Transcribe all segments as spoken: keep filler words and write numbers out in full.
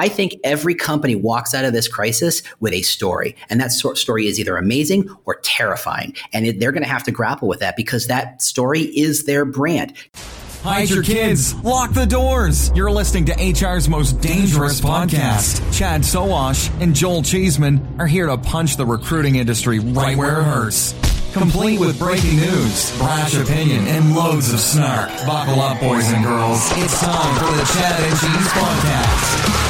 I think every company walks out of this crisis with a story, and that story is either amazing or terrifying. And it, they're going to have to grapple with that because that story is their brand. Hide your kids. Lock the doors. You're listening to H R's most dangerous podcast. Chad Sowash and Joel Cheeseman are here to punch the recruiting industry right where it hurts. Complete with breaking news, brash opinion, and loads of snark. Buckle up, boys and girls. It's time for the Chad and Cheese Podcast.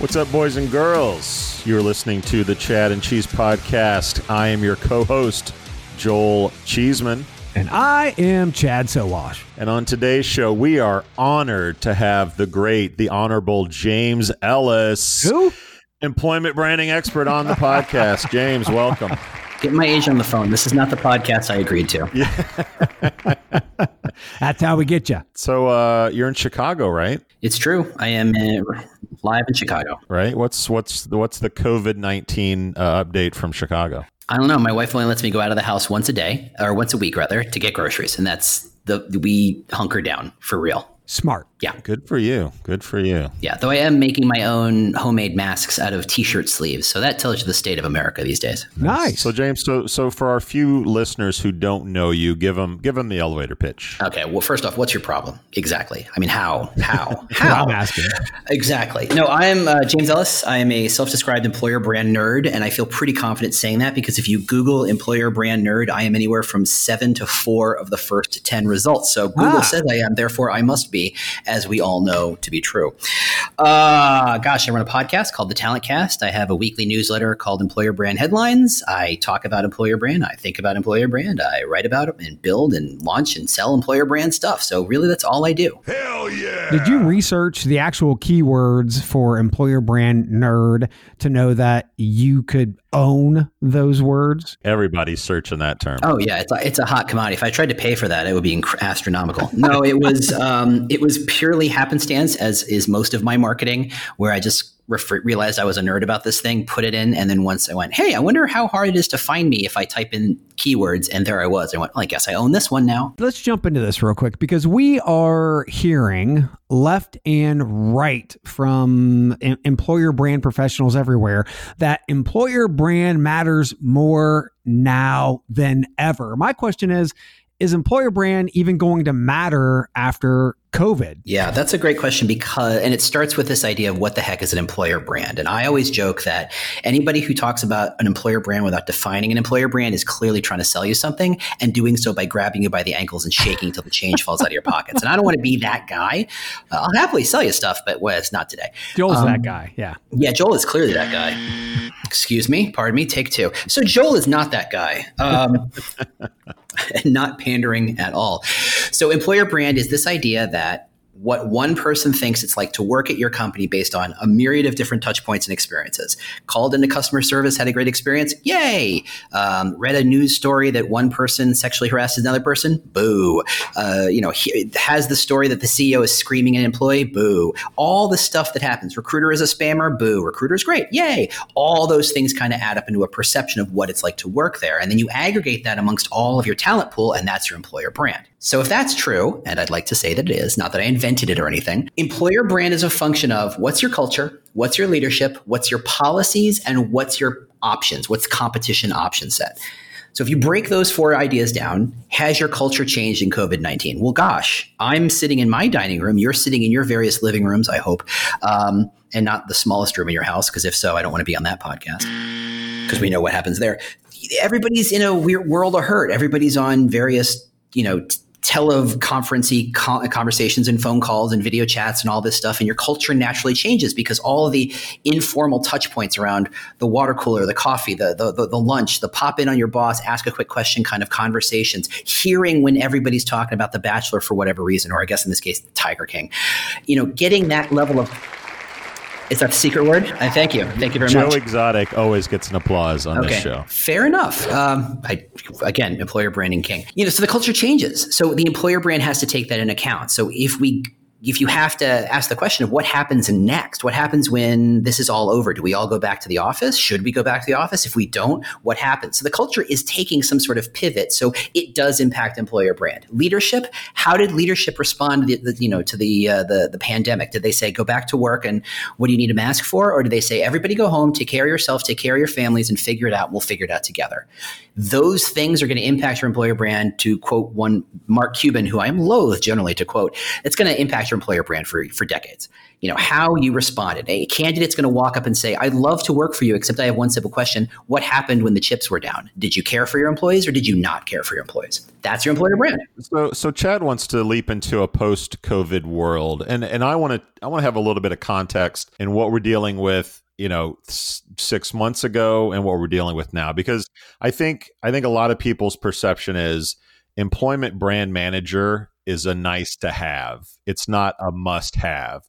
What's up, boys and girls? You're listening to the Chad and Cheese Podcast. I am your co-host, Joel Cheeseman. And I am Chad Sowash. And on today's show, we are honored to have the great, the honorable James Ellis. Who? Employment branding expert on the podcast. James, welcome. Get my age on the phone. This is not the podcast I agreed to. Yeah. That's how we get you. So uh, you're in Chicago, right? It's true. I am in, live in Chicago. Right. What's what's what's the COVID nineteen uh, update from Chicago? I don't know. My wife only lets me go out of the house once a day, or once a week rather, to get groceries, and that's the we hunker down for real. Smart. Yeah. Good for you. Good for you. Yeah. Though I am making my own homemade masks out of T-shirt sleeves. So that tells you the state of America these days. Nice. So James, so so for our few listeners who don't know you, give them, give them the elevator pitch. Okay. Well, first off, what's your problem? Exactly. I mean, how? How? How? I'm asking. Exactly. No, I'm uh, James Ellis. I am a self-described employer brand nerd. And I feel pretty confident saying that because if you Google employer brand nerd, I am anywhere from seven to four of the first ten results. So Google ah. says I am, therefore I must be, as we all know to be true. Uh, gosh, I run a podcast called The Talent Cast. I have a weekly newsletter called Employer Brand Headlines. I talk about employer brand. I think about employer brand. I write about it and build and launch and sell employer brand stuff. So really, that's all I do. Hell yeah! Did you research the actual keywords for employer brand nerd to know that you could own those words? Everybody's searching that term. Oh yeah, it's a, it's a hot commodity. If I tried to pay for that, it would be inc- astronomical. No, it was um, it was purely happenstance, as is most of my marketing, where I just refer- realized I was a nerd about this thing, put it in, and then once I went, hey, I wonder how hard it is to find me if I type in keywords, and there I was. I went, well, I guess I own this one now. Let's jump into this real quick because we are hearing left and right from em- employer brand professionals everywhere that employer brand matters more now than ever. My question is, is employer brand even going to matter after COVID? Yeah, that's a great question because, and it starts with this idea of what the heck is an employer brand. And I always joke that anybody who talks about an employer brand without defining an employer brand is clearly trying to sell you something and doing so by grabbing you by the ankles and shaking until the change falls out of your pockets. And I don't want to be that guy. Uh, I'll happily sell you stuff, but well, it's not today. Joel's um, that guy. Yeah. Yeah, Joel is clearly that guy. Excuse me. Pardon me. Take two. So Joel is not that guy. Um, not pandering at all. So employer brand is this idea that what one person thinks it's like to work at your company based on a myriad of different touch points and experiences. Called into customer service, had a great experience. Yay. Um, read a news story that one person sexually harassed another person. Boo. Uh, you know, he has the story that the C E O is screaming at an employee. Boo. All the stuff that happens. Recruiter is a spammer. Boo. Recruiter is great. Yay. All those things kind of add up into a perception of what it's like to work there. And then you aggregate that amongst all of your talent pool, and that's your employer brand. So if that's true, and I'd like to say that it is, not that I invented it or anything, employer brand is a function of what's your culture, what's your leadership, what's your policies, and what's your options, what's competition option set. So if you break those four ideas down, has your culture changed in COVID nineteen? Well, gosh, I'm sitting in my dining room. You're sitting in your various living rooms, I hope, um, and not the smallest room in your house, because if so, I don't want to be on that podcast because we know what happens there. Everybody's in a weird world of hurt. Everybody's on various, you know, t- teleconferencey conversations and phone calls and video chats and all this stuff. And your culture naturally changes because all of the informal touch points around the water cooler, the coffee, the, the, the, the lunch, the pop in on your boss, ask a quick question kind of conversations, hearing when everybody's talking about The Bachelor for whatever reason, or I guess in this case, Tiger King, you know, getting that level of... Is that the secret word? I thank you. Thank you very Joe much. Joe Exotic always gets an applause on okay. this show. Fair enough. Um, I, again, employer branding king. You know, so the culture changes. So the employer brand has to take that into account. So if we if you have to ask the question of what happens next, what happens when this is all over? Do we all go back to the office? Should we go back to the office? If we don't, what happens? So the culture is taking some sort of pivot. So it does impact employer brand. Leadership, how did leadership respond to the, you know, to the, uh, the, the pandemic? Did they say, go back to work and what do you need a mask for? Or do they say, everybody go home, take care of yourself, take care of your families and figure it out. We'll figure it out together. Those things are going to impact your employer brand, to quote one Mark Cuban, who I am loath generally to quote. It's going to impact your employer brand for, for decades. You know, how you responded. A candidate's going to walk up and say, I'd love to work for you, except I have one simple question. What happened when the chips were down? Did you care for your employees or did you not care for your employees? That's your employer brand. So so Chad wants to leap into a post-COVID world. And and I want to I want to have a little bit of context in what we're dealing with, you know, six months ago and what we're dealing with now, because I think I think a lot of people's perception is employment brand manager is a nice to have. It's not a must have.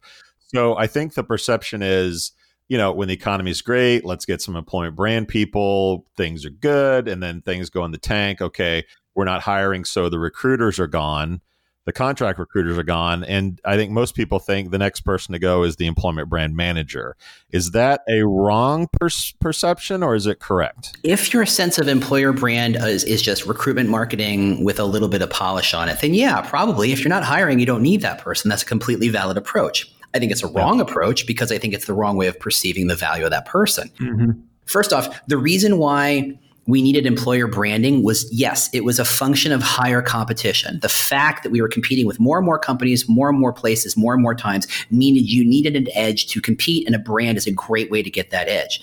So I think the perception is, you know, when the economy is great, let's get some employment brand people, things are good, and then things go in the tank. Okay, we're not hiring, so the recruiters are gone. The contract recruiters are gone. And I think most people think the next person to go is the employment brand manager. Is that a wrong per- perception or is it correct? If your sense of employer brand is, is just recruitment marketing with a little bit of polish on it, then yeah, probably. If you're not hiring, you don't need that person. That's a completely valid approach. I think it's a wrong yeah. approach because I think it's the wrong way of perceiving the value of that person. Mm-hmm. First off, the reason why we needed employer branding was, yes, it was a function of higher competition. The fact that we were competing with more and more companies, more and more places, more and more times, meaning you needed an edge to compete, and a brand is a great way to get that edge.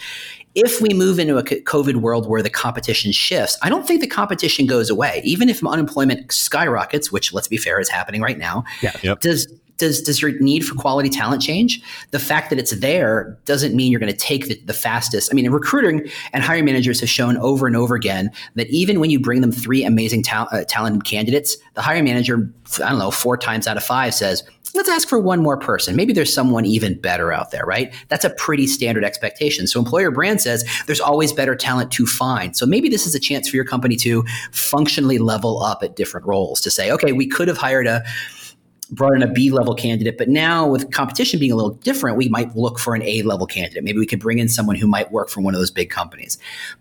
If we move into a COVID world where the competition shifts, I don't think the competition goes away. Even if unemployment skyrockets, which, let's be fair, is happening right now, yeah. yep. does Does, does your need for quality talent change? The fact that it's there doesn't mean you're going to take the, the fastest. I mean, recruiting and hiring managers have shown over and over again that even when you bring them three amazing ta- uh, talented candidates, the hiring manager, I don't know, four times out of five says, let's ask for one more person. Maybe there's someone even better out there, right? That's a pretty standard expectation. So employer brand says there's always better talent to find. So maybe this is a chance for your company to functionally level up at different roles to say, okay, we could have hired a brought in a B-level candidate, but now with competition being a little different, we might look for an A-level candidate. Maybe we could bring in someone who might work for one of those big companies.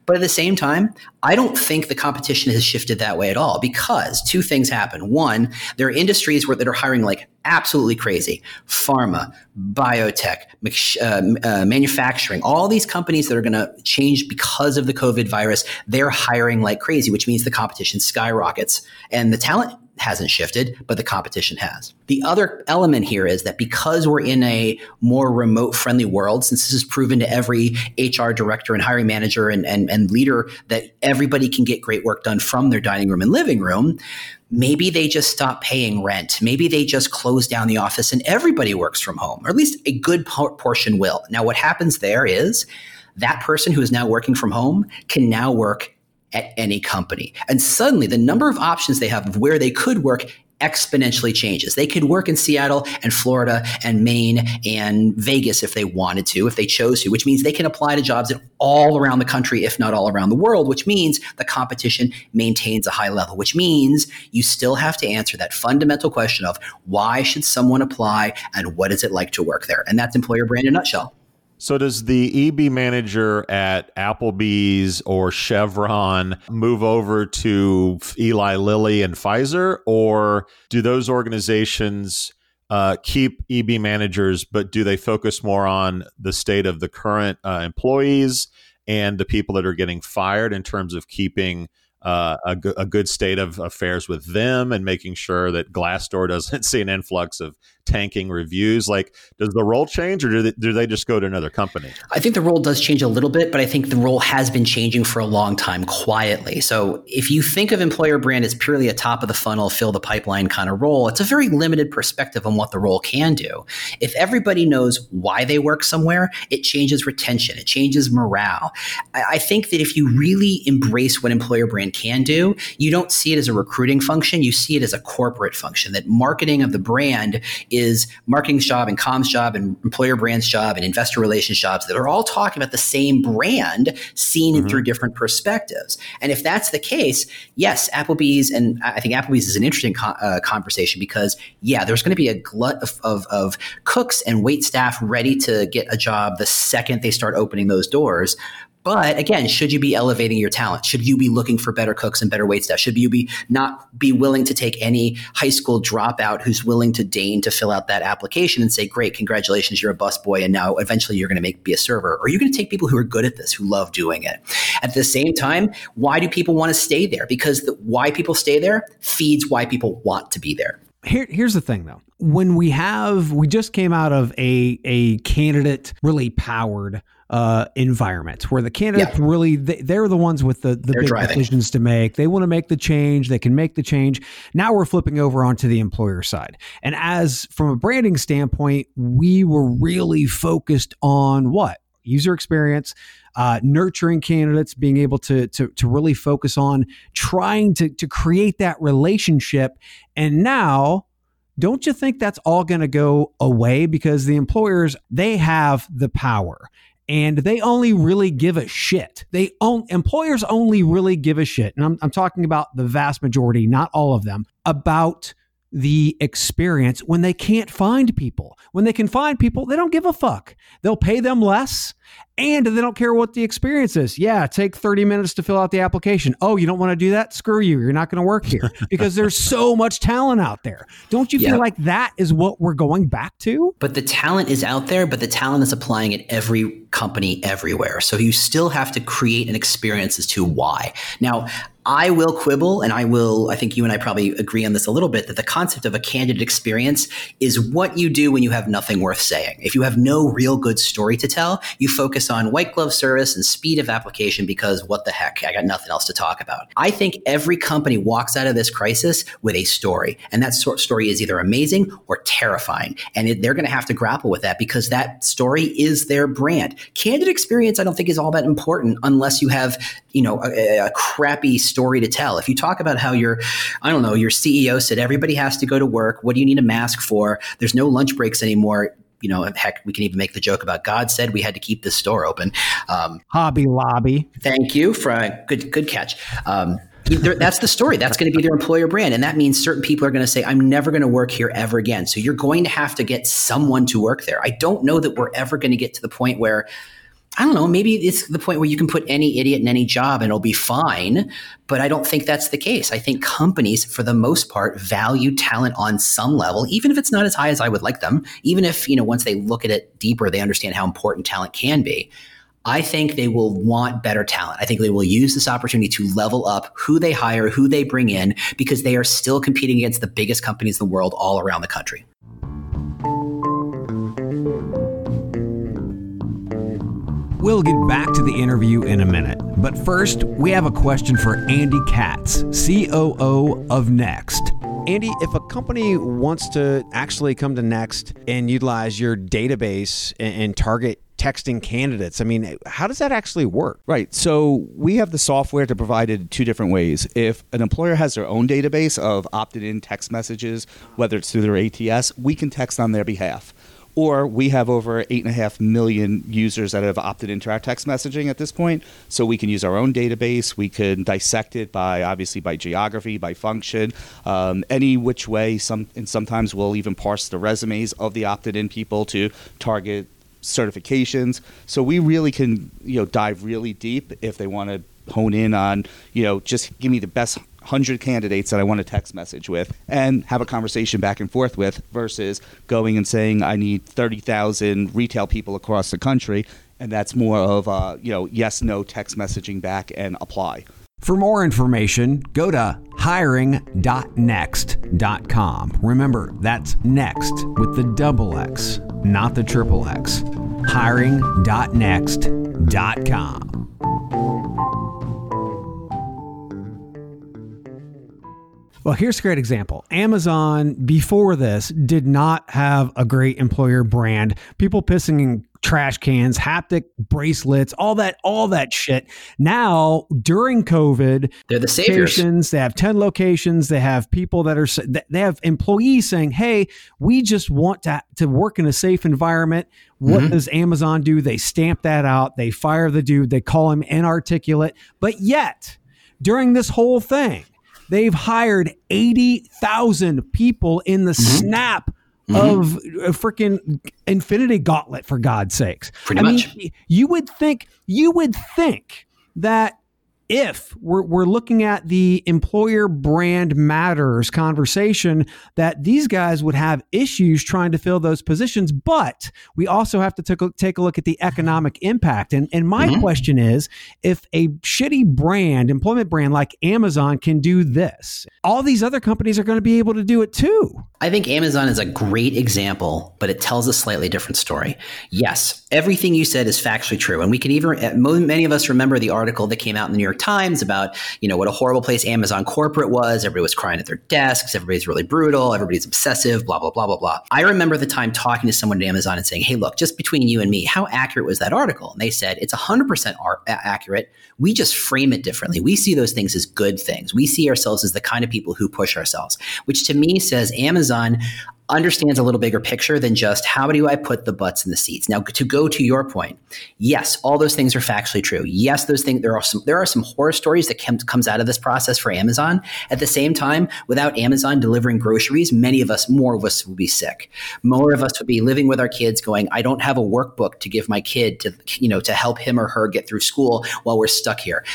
But at the same time, I don't think the competition has shifted that way at all, because two things happen. One, there are industries where that are hiring like absolutely crazy. Pharma, biotech, uh, uh, manufacturing, all these companies that are going to change because of the COVID virus, they're hiring like crazy, which means the competition skyrockets and the talent hasn't shifted, but the competition has. The other element here is that because we're in a more remote friendly world, since this is proven to every H R director and hiring manager and, and, and leader that everybody can get great work done from their dining room and living room, maybe they just stop paying rent. Maybe they just close down the office and everybody works from home, or at least a good portion will. Now, what happens there is that person who is now working from home can now work at any company. And suddenly the number of options they have of where they could work exponentially changes. They could work in Seattle and Florida and Maine and Vegas if they wanted to, if they chose to, which means they can apply to jobs all around the country, if not all around the world, which means the competition maintains a high level, which means you still have to answer that fundamental question of why should someone apply and what is it like to work there? And that's employer brand in a nutshell. So does the E B manager at Applebee's or Chevron move over to Eli Lilly and Pfizer, or do those organizations uh, keep E B managers, but do they focus more on the state of the current uh, employees and the people that are getting fired in terms of keeping Uh, a, g- a good state of affairs with them and making sure that Glassdoor doesn't see an influx of tanking reviews? Like, does the role change, or do they, do they just go to another company? I think the role does change a little bit, but I think the role has been changing for a long time quietly. So if you think of employer brand as purely a top of the funnel, fill the pipeline kind of role, it's a very limited perspective on what the role can do. If everybody knows why they work somewhere, it changes retention, it changes morale. I, I think that if you really embrace what employer brand can do, you don't see it as a recruiting function. You see it as a corporate function, that marketing of the brand is is marketing's job and comms job and employer brand's job and investor relations jobs that are all talking about the same brand seen mm-hmm. through different perspectives. And if that's the case, yes, Applebee's, and I think Applebee's is an interesting co- uh, conversation because, yeah, there's going to be a glut of, of, of cooks and waitstaff ready to get a job the second they start opening those doors. But again, should you be elevating your talent? Should you be looking for better cooks and better waitstaff? Should you be not be willing to take any high school dropout who's willing to deign to fill out that application and say, great, congratulations, you're a busboy, and now eventually you're going to make be a server? Or are you going to take people who are good at this, who love doing it? At the same time, why do people want to stay there? Because the, why people stay there feeds why people want to be there. Here, here's the thing, though. When we have, we just came out of a a candidate really powered uh, environment where the candidates yeah. really, they, they're the ones with the, the big driving. Decisions to make. They want to make the change. They can make the change. Now we're flipping over onto the employer side. And as from a branding standpoint, we were really focused on what? User experience, uh, nurturing candidates, being able to, to, to really focus on trying to, to create that relationship. And now, don't you think that's all going to go away? Because the employers, they have the power and they only really give a shit. They own, employers only really give a shit. And I'm, I'm talking about the vast majority, not all of them, about the experience when they can't find people. When they can find people, they don't give a fuck. They'll pay them less and they don't care what the experience is. Yeah, take thirty minutes to fill out the application. Oh, you don't want to do that? Screw you. You're not going to work here because there's so much talent out there. Don't you yeah. feel like that is what we're going back to? But the talent is out there, but the talent is applying at every company everywhere. So you still have to create an experience as to why. Now, I will quibble, and I will, I think you and I probably agree on this a little bit, that the concept of a candid experience is what you do when you have nothing worth saying. If you have no real good story to tell, you focus on white glove service and speed of application because what the heck, I got nothing else to talk about. I think every company walks out of this crisis with a story, and that story is either amazing or terrifying, and it, they're going to have to grapple with that because that story is their brand. Candid experience, I don't think, is all that important unless you have, you know, a, a crappy story. story to tell. If you talk about how your, I don't know, your C E O said everybody has to go to work. What do you need a mask for? There's no lunch breaks anymore. You know, heck, we can even make the joke about God said we had to keep this store open. Um, Hobby Lobby. Thank you for a good, good catch. Um, That's the story. That's going to be their employer brand. And that means certain people are going to say, I'm never going to work here ever again. So you're going to have to get someone to work there. I don't know that we're ever going to get to the point where, I don't know, maybe it's the point where you can put any idiot in any job and it'll be fine. But I don't think that's the case. I think companies, for the most part, value talent on some level, even if it's not as high as I would like them, even if, you know, once they look at it deeper, they understand how important talent can be. I think they will want better talent. I think they will use this opportunity to level up who they hire, who they bring in, because they are still competing against the biggest companies in the world all around the country. We'll get back to the interview in a minute, but first, we have a question for Andy Katz, C O O of Next. Andy, if a company wants to actually come to Next and utilize your database and target texting candidates, I mean, how does that actually work? Right. So we have the software to provide it two different ways. If an employer has their own database of opted-in text messages, whether it's through their A T S, we can text on their behalf. Or we have over eight and a half million users that have opted into our text messaging at this point. So we can use our own database. We can dissect it by, obviously, by geography, by function, um, any which way. Some and sometimes we'll even parse the resumes of the opted-in people to target certifications. So we really can, you know, dive really deep if they want to hone in on, you know, just give me the best one hundred candidates that I want to text message with and have a conversation back and forth with, versus going and saying I need thirty thousand retail people across the country, and that's more of a, you know, yes no text messaging back and apply. For more information, go to hiring dot next dot com. Remember, that's Next with the double X, not the triple X. hiring dot next dot com. Well, here's a great example. Amazon, before this, did not have a great employer brand. People pissing and trash cans, haptic bracelets, all that, all that shit. Now during COVID, they're the saviors. They have ten locations. They have people that are, they have employees saying, "Hey, we just want to, to work in a safe environment." What mm-hmm. does Amazon do? They stamp that out. They fire the dude. They call him inarticulate. But yet during this whole thing, they've hired eighty thousand people in the mm-hmm. snap Mm-hmm. of a freaking infinity gauntlet, for God's sakes. Pretty I much. Mean, you would think, you would think that if we're, we're looking at the employer brand matters conversation, that these guys would have issues trying to fill those positions. But we also have to take a, take a look at the economic impact. And, and my mm-hmm. question is, if a shitty brand, employment brand like Amazon can do this, all these other companies are going to be able to do it too. I think Amazon is a great example, but it tells a slightly different story. Yes, everything you said is factually true. And we can even, many of us remember the article that came out in the New York Times about, you know, what a horrible place Amazon corporate was. Everybody was crying at their desks. Everybody's really brutal. Everybody's obsessive, blah, blah, blah, blah, blah. I remember the time talking to someone at Amazon and saying, "Hey, look, just between you and me, how accurate was that article?" And they said, "It's one hundred percent ar- accurate. We just frame it differently. We see those things as good things. We see ourselves as the kind of people who push ourselves," which to me says Amazon understands a little bigger picture than just how do I put the butts in the seats. Now, to go to your point, yes, all those things are factually true. Yes, those things there are some there are some horror stories that com- comes out of this process for Amazon. At the same time, without Amazon delivering groceries, many of us, more of us, would be sick. More of us would be living with our kids, going, "I don't have a workbook to give my kid to you know to help him or her get through school while we're stuck here."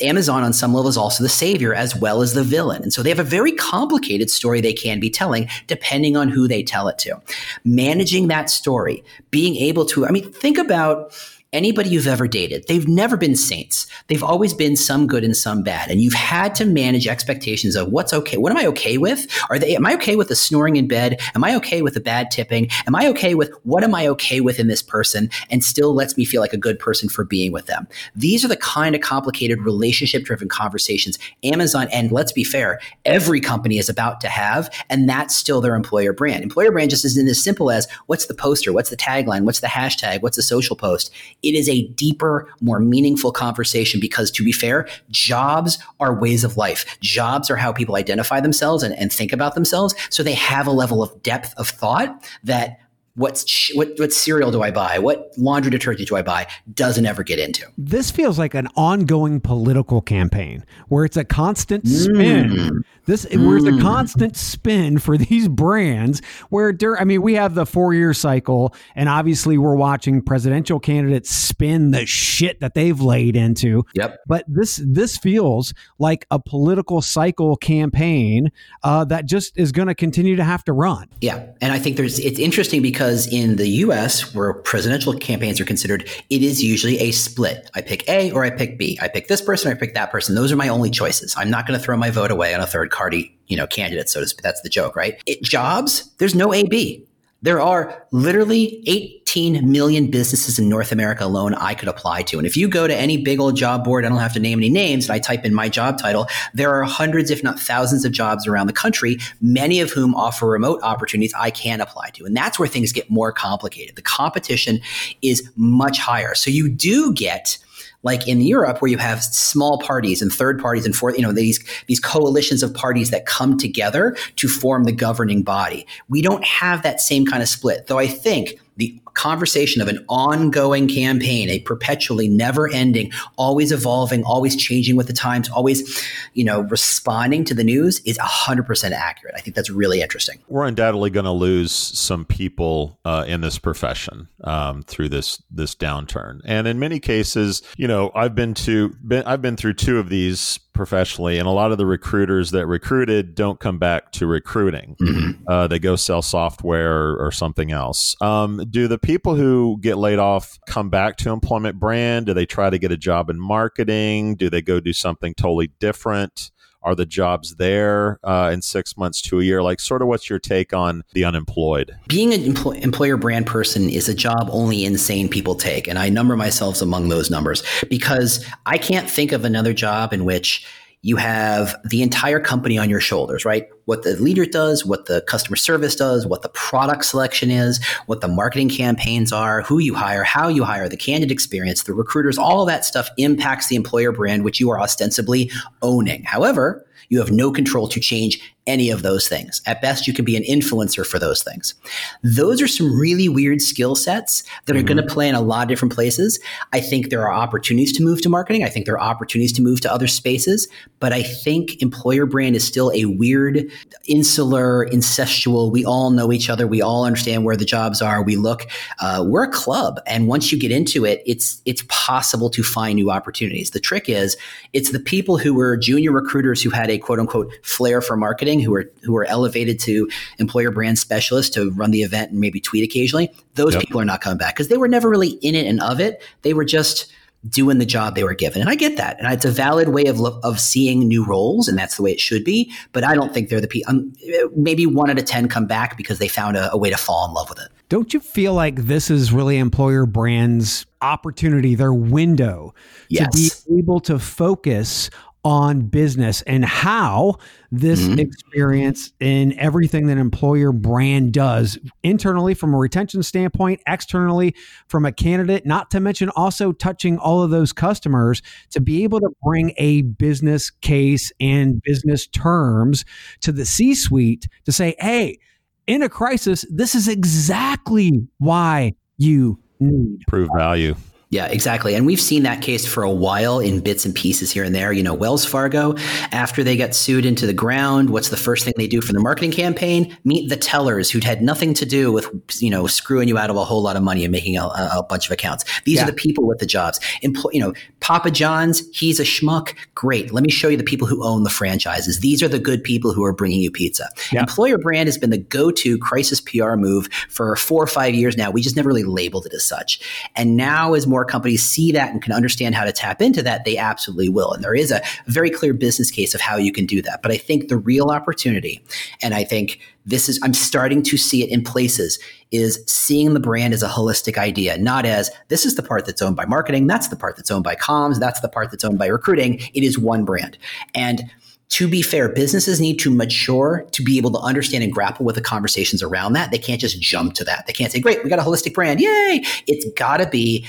Amazon, on some level, is also the savior as well as the villain, and so they have a very complicated story they can be telling, depending on who who they tell it to. Managing that story, being able to, I mean, think about anybody you've ever dated. They've never been saints. They've always been some good and some bad. And you've had to manage expectations of what's okay. What am I okay with? Are they, am I okay with the snoring in bed? Am I okay with the bad tipping? Am I okay with, what am I okay with in this person? And still lets me feel like a good person for being with them. These are the kind of complicated relationship-driven conversations Amazon, and let's be fair, every company is about to have, and that's still their employer brand. Employer brand just isn't as simple as what's the poster, what's the tagline, what's the hashtag, what's the social post. It is a deeper, more meaningful conversation because, to be fair, jobs are ways of life. Jobs are how people identify themselves and, and think about themselves. So they have a level of depth of thought that what's, what what cereal do I buy? What laundry detergent do I buy? Doesn't ever get into. This feels like an ongoing political campaign where it's a constant spin. Mm. This mm. where it's a constant spin for these brands where, I mean, we have the four-year cycle, and obviously we're watching presidential candidates spin the shit that they've laid into. Yep. But this this feels like a political cycle campaign uh, that just is going to continue to have to run. Yeah, and I think there's it's interesting because Because in the U S, where presidential campaigns are considered, it is usually a split. I pick A or I pick B. I pick this person or I pick that person. Those are my only choices. I'm not going to throw my vote away on a third party, you know, candidate, so to speak. That's the joke, right? It, jobs, there's no A B. There are literally eighteen million businesses in North America alone I could apply to. And if you go to any big old job board, I don't have to name any names, and I type in my job title, there are hundreds, if not thousands, of jobs around the country, many of whom offer remote opportunities I can apply to. And that's where things get more complicated. The competition is much higher. So you do get, like in Europe, where you have small parties and third parties and fourth, you know, these these coalitions of parties that come together to form the governing body. We don't have that same kind of split, though I think the conversation of an ongoing campaign, a perpetually never ending, always evolving, always changing with the times, always, you know, responding to the news is one hundred percent accurate. I think that's really interesting. We're undoubtedly going to lose some people uh, in this profession um, through this this downturn. And in many cases, you know, I've been to been, I've been through two of these professionally, and a lot of the recruiters that recruited don't come back to recruiting. Mm-hmm. Uh, they go sell software or, or something else. Um, do the people who get laid off come back to employment brand? Do they try to get a job in marketing? Do they go do something totally different? Are the jobs there uh, in six months to a year? Like, sort of what's your take on the unemployed? Being an empl- employer brand person is a job only insane people take. And I number myself among those numbers because I can't think of another job in which you have the entire company on your shoulders, right? What the leader does, what the customer service does, what the product selection is, what the marketing campaigns are, who you hire, how you hire, the candidate experience, the recruiters, all of that stuff impacts the employer brand, which you are ostensibly owning. However, you have no control to change any of those things. At best, you can be an influencer for those things. Those are some really weird skill sets that are mm-hmm. going to play in a lot of different places. I think there are opportunities to move to marketing. I think there are opportunities to move to other spaces. But I think employer brand is still a weird, insular, incestual, we all know each other. We all understand where the jobs are. We look, uh, we're a club. And once you get into it, it's it's possible to find new opportunities. The trick is, it's the people who were junior recruiters who had a quote unquote flair for marketing, who are who are elevated to employer brand specialists to run the event and maybe tweet occasionally. Those yep. people are not coming back because they were never really in it and of it. They were just doing the job they were given. And I get that. And it's a valid way of of seeing new roles, and that's the way it should be. But I don't think they're the people. Um, maybe one out of ten come back because they found a, a way to fall in love with it. Don't you feel like this is really employer brand's opportunity, their window yes. to be able to focus on business and how this mm-hmm. experience in everything that employer brand does internally from a retention standpoint, externally from a candidate, not to mention also touching all of those customers, to be able to bring a business case and business terms to the C-suite to say, hey, in a crisis, this is exactly why you need prove value. Yeah, exactly. And we've seen that case for a while in bits and pieces here and there. You know, Wells Fargo, after they got sued into the ground, what's the first thing they do for the marketing campaign? Meet the tellers who'd had nothing to do with, you know, screwing you out of a whole lot of money and making a, a bunch of accounts. These yeah. are the people with the jobs. Empl- you know, Papa John's, he's a schmuck. Great. Let me show you the people who own the franchises. These are the good people who are bringing you pizza. Yeah. Employer brand has been the go-to crisis P R move for four or five years now. We just never really labeled it as such. And now as more more companies see that and can understand how to tap into that, they absolutely will. And there is a very clear business case of how you can do that. But I think the real opportunity, and I think this is, I'm starting to see it in places, is seeing the brand as a holistic idea, not as this is the part that's owned by marketing, that's the part that's owned by comms, that's the part that's owned by recruiting. It is one brand. And to be fair, businesses need to mature to be able to understand and grapple with the conversations around that. They can't just jump to that. They can't say, great, we got a holistic brand. Yay. It's got to be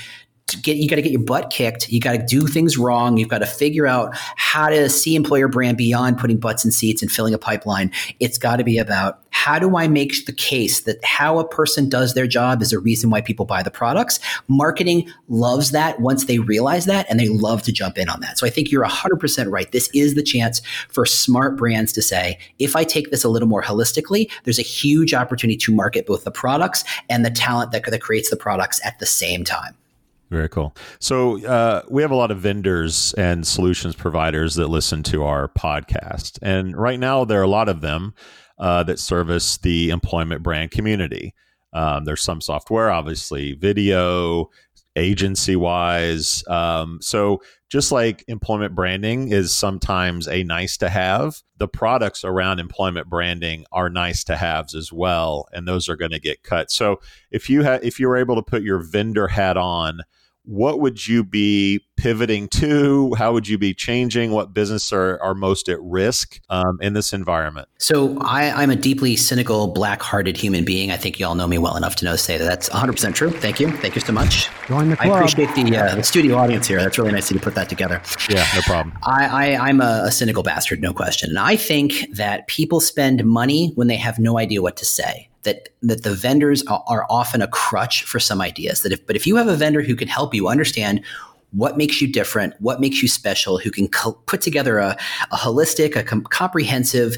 Get, you got to get your butt kicked. You got to do things wrong. You've got to figure out how to see employer brand beyond putting butts in seats and filling a pipeline. It's got to be about, how do I make the case that how a person does their job is a reason why people buy the products? Marketing loves that once they realize that, and they love to jump in on that. So I think you're one hundred percent right. This is the chance for smart brands to say, if I take this a little more holistically, there's a huge opportunity to market both the products and the talent that, that creates the products at the same time. Very cool. So uh, we have a lot of vendors and solutions providers that listen to our podcast. And right now, there are a lot of them uh, that service the employment brand community. Um, there's some software, obviously, video, agency-wise. Um, so just like employment branding is sometimes a nice to have, the products around employment branding are nice to haves as well. And those are going to get cut. So if you ha- if you were able to put your vendor hat on, what would you be pivoting to? How would you be changing? What businesses are, are most at risk um, in this environment? So I, I'm a deeply cynical, black-hearted human being. I think you all know me well enough to know to say that that's one hundred percent true. Thank you. Thank you so much. Join the club. I appreciate the, uh, the studio audience here. That's really nice of you to put that together. Yeah, no problem. I, I, I'm a, a cynical bastard, no question. And I think that people spend money when they have no idea what to say. That, that the vendors are often a crutch for some ideas. That if, but if you have a vendor who can help you understand what makes you different, what makes you special, who can co- put together a, a holistic, a com- comprehensive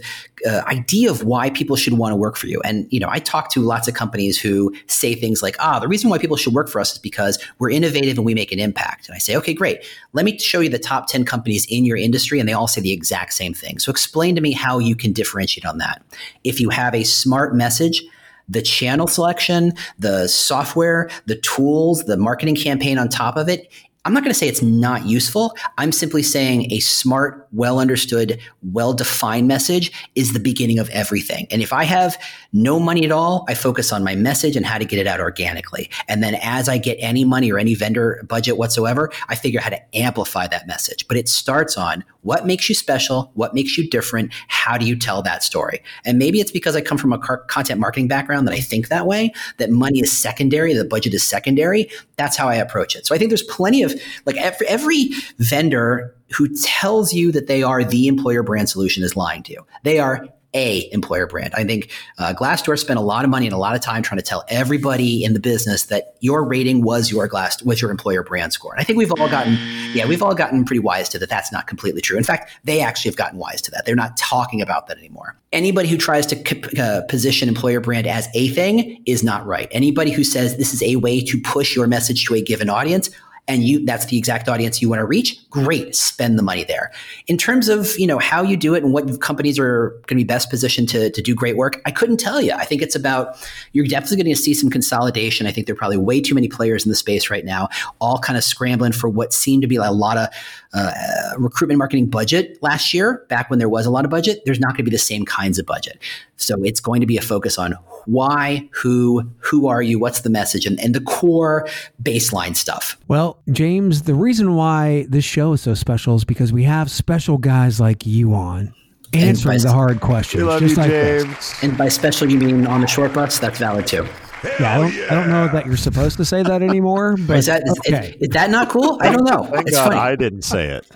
uh, idea of why people should want to work for you. And, you know, I talk to lots of companies who say things like, ah, the reason why people should work for us is because we're innovative and we make an impact. And I say, okay, great. Let me show you the top ten companies in your industry. And they all say the exact same thing. So explain to me how you can differentiate on that. If you have a smart message, the channel selection, the software, the tools, the marketing campaign on top of it, I'm not going to say it's not useful. I'm simply saying a smart, well-understood, well-defined message is the beginning of everything. And if I have no money at all, I focus on my message and how to get it out organically. And then as I get any money or any vendor budget whatsoever, I figure out how to amplify that message. But it starts on what makes you special, what makes you different, how do you tell that story? And maybe it's because I come from a content marketing background that I think that way, that money is secondary, the budget is secondary. That's how I approach it. So I think there's plenty of Like every, every vendor who tells you that they are the employer brand solution is lying to you. They are a employer brand. I think uh, Glassdoor spent a lot of money and a lot of time trying to tell everybody in the business that your rating was your Glass was your employer brand score. And I think we've all gotten, yeah, we've all gotten pretty wise to that. That's not completely true. In fact, they actually have gotten wise to that. They're not talking about that anymore. Anybody who tries to comp- uh, position employer brand as a thing is not right. Anybody who says this is a way to push your message to a given audience, and you that's the exact audience you want to reach, great, spend the money there. In terms of, you know, how you do it and what companies are going to be best positioned to, to do great work, I couldn't tell you. I think it's about, you're definitely going to see some consolidation. I think there are probably way too many players in the space right now, all kind of scrambling for what seemed to be a lot of uh, recruitment marketing budget last year, back when there was a lot of budget. There's not going to be the same kinds of budget. So it's going to be a focus on why, who, who are you, what's the message, and, and the core baseline stuff. Well, James, the reason why this show is so special is because we have special guys like you on answering by, the hard questions. We love just you, like James. This. And by special, you mean on the short bus? That's valid too. Yeah I, don't, yeah, I don't know that you're supposed to say that anymore. But is that, is, okay. is, is that not cool? I don't know. Thank it's God funny. I didn't say it.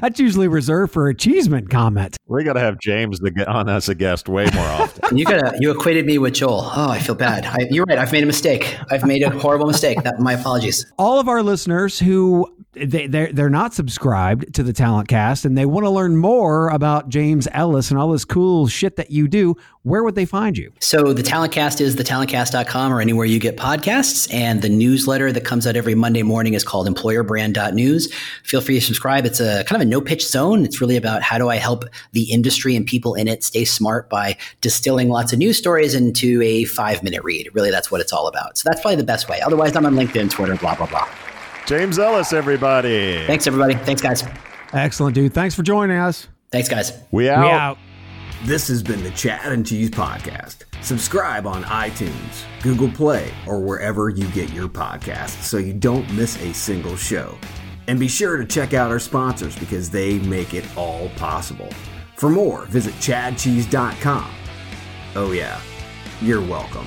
That's usually reserved for a Cheeseman comment. We got to have James on as a guest way more often. you got you equated me with Joel. Oh, I feel bad. I, you're right. I've made a mistake. I've made a horrible mistake. That, my apologies. All of our listeners who they they're, they're not subscribed to the Talent Cast and they want to learn more about James Ellis and all this cool shit that you do, where would they find you? So the Talent Cast is the talent cast dot com or anywhere you get podcasts. And the newsletter that comes out every Monday morning is called employer brand dot news. Feel free to subscribe. It's a kind of a no-pitch zone. It's really about how do I help the industry and people in it stay smart by distilling lots of news stories into a five-minute read. Really, that's what it's all about. So that's probably the best way. Otherwise, I'm on LinkedIn, Twitter, blah, blah, blah. James Ellis, everybody. Thanks, everybody. Thanks, guys. Excellent, dude. Thanks for joining us. Thanks, guys. We out. We out. This has been the Chad and Cheese Podcast. Subscribe on iTunes, Google Play, or wherever you get your podcasts so you don't miss a single show. And be sure to check out our sponsors because they make it all possible. For more, visit chad cheese dot com. Oh yeah, you're welcome.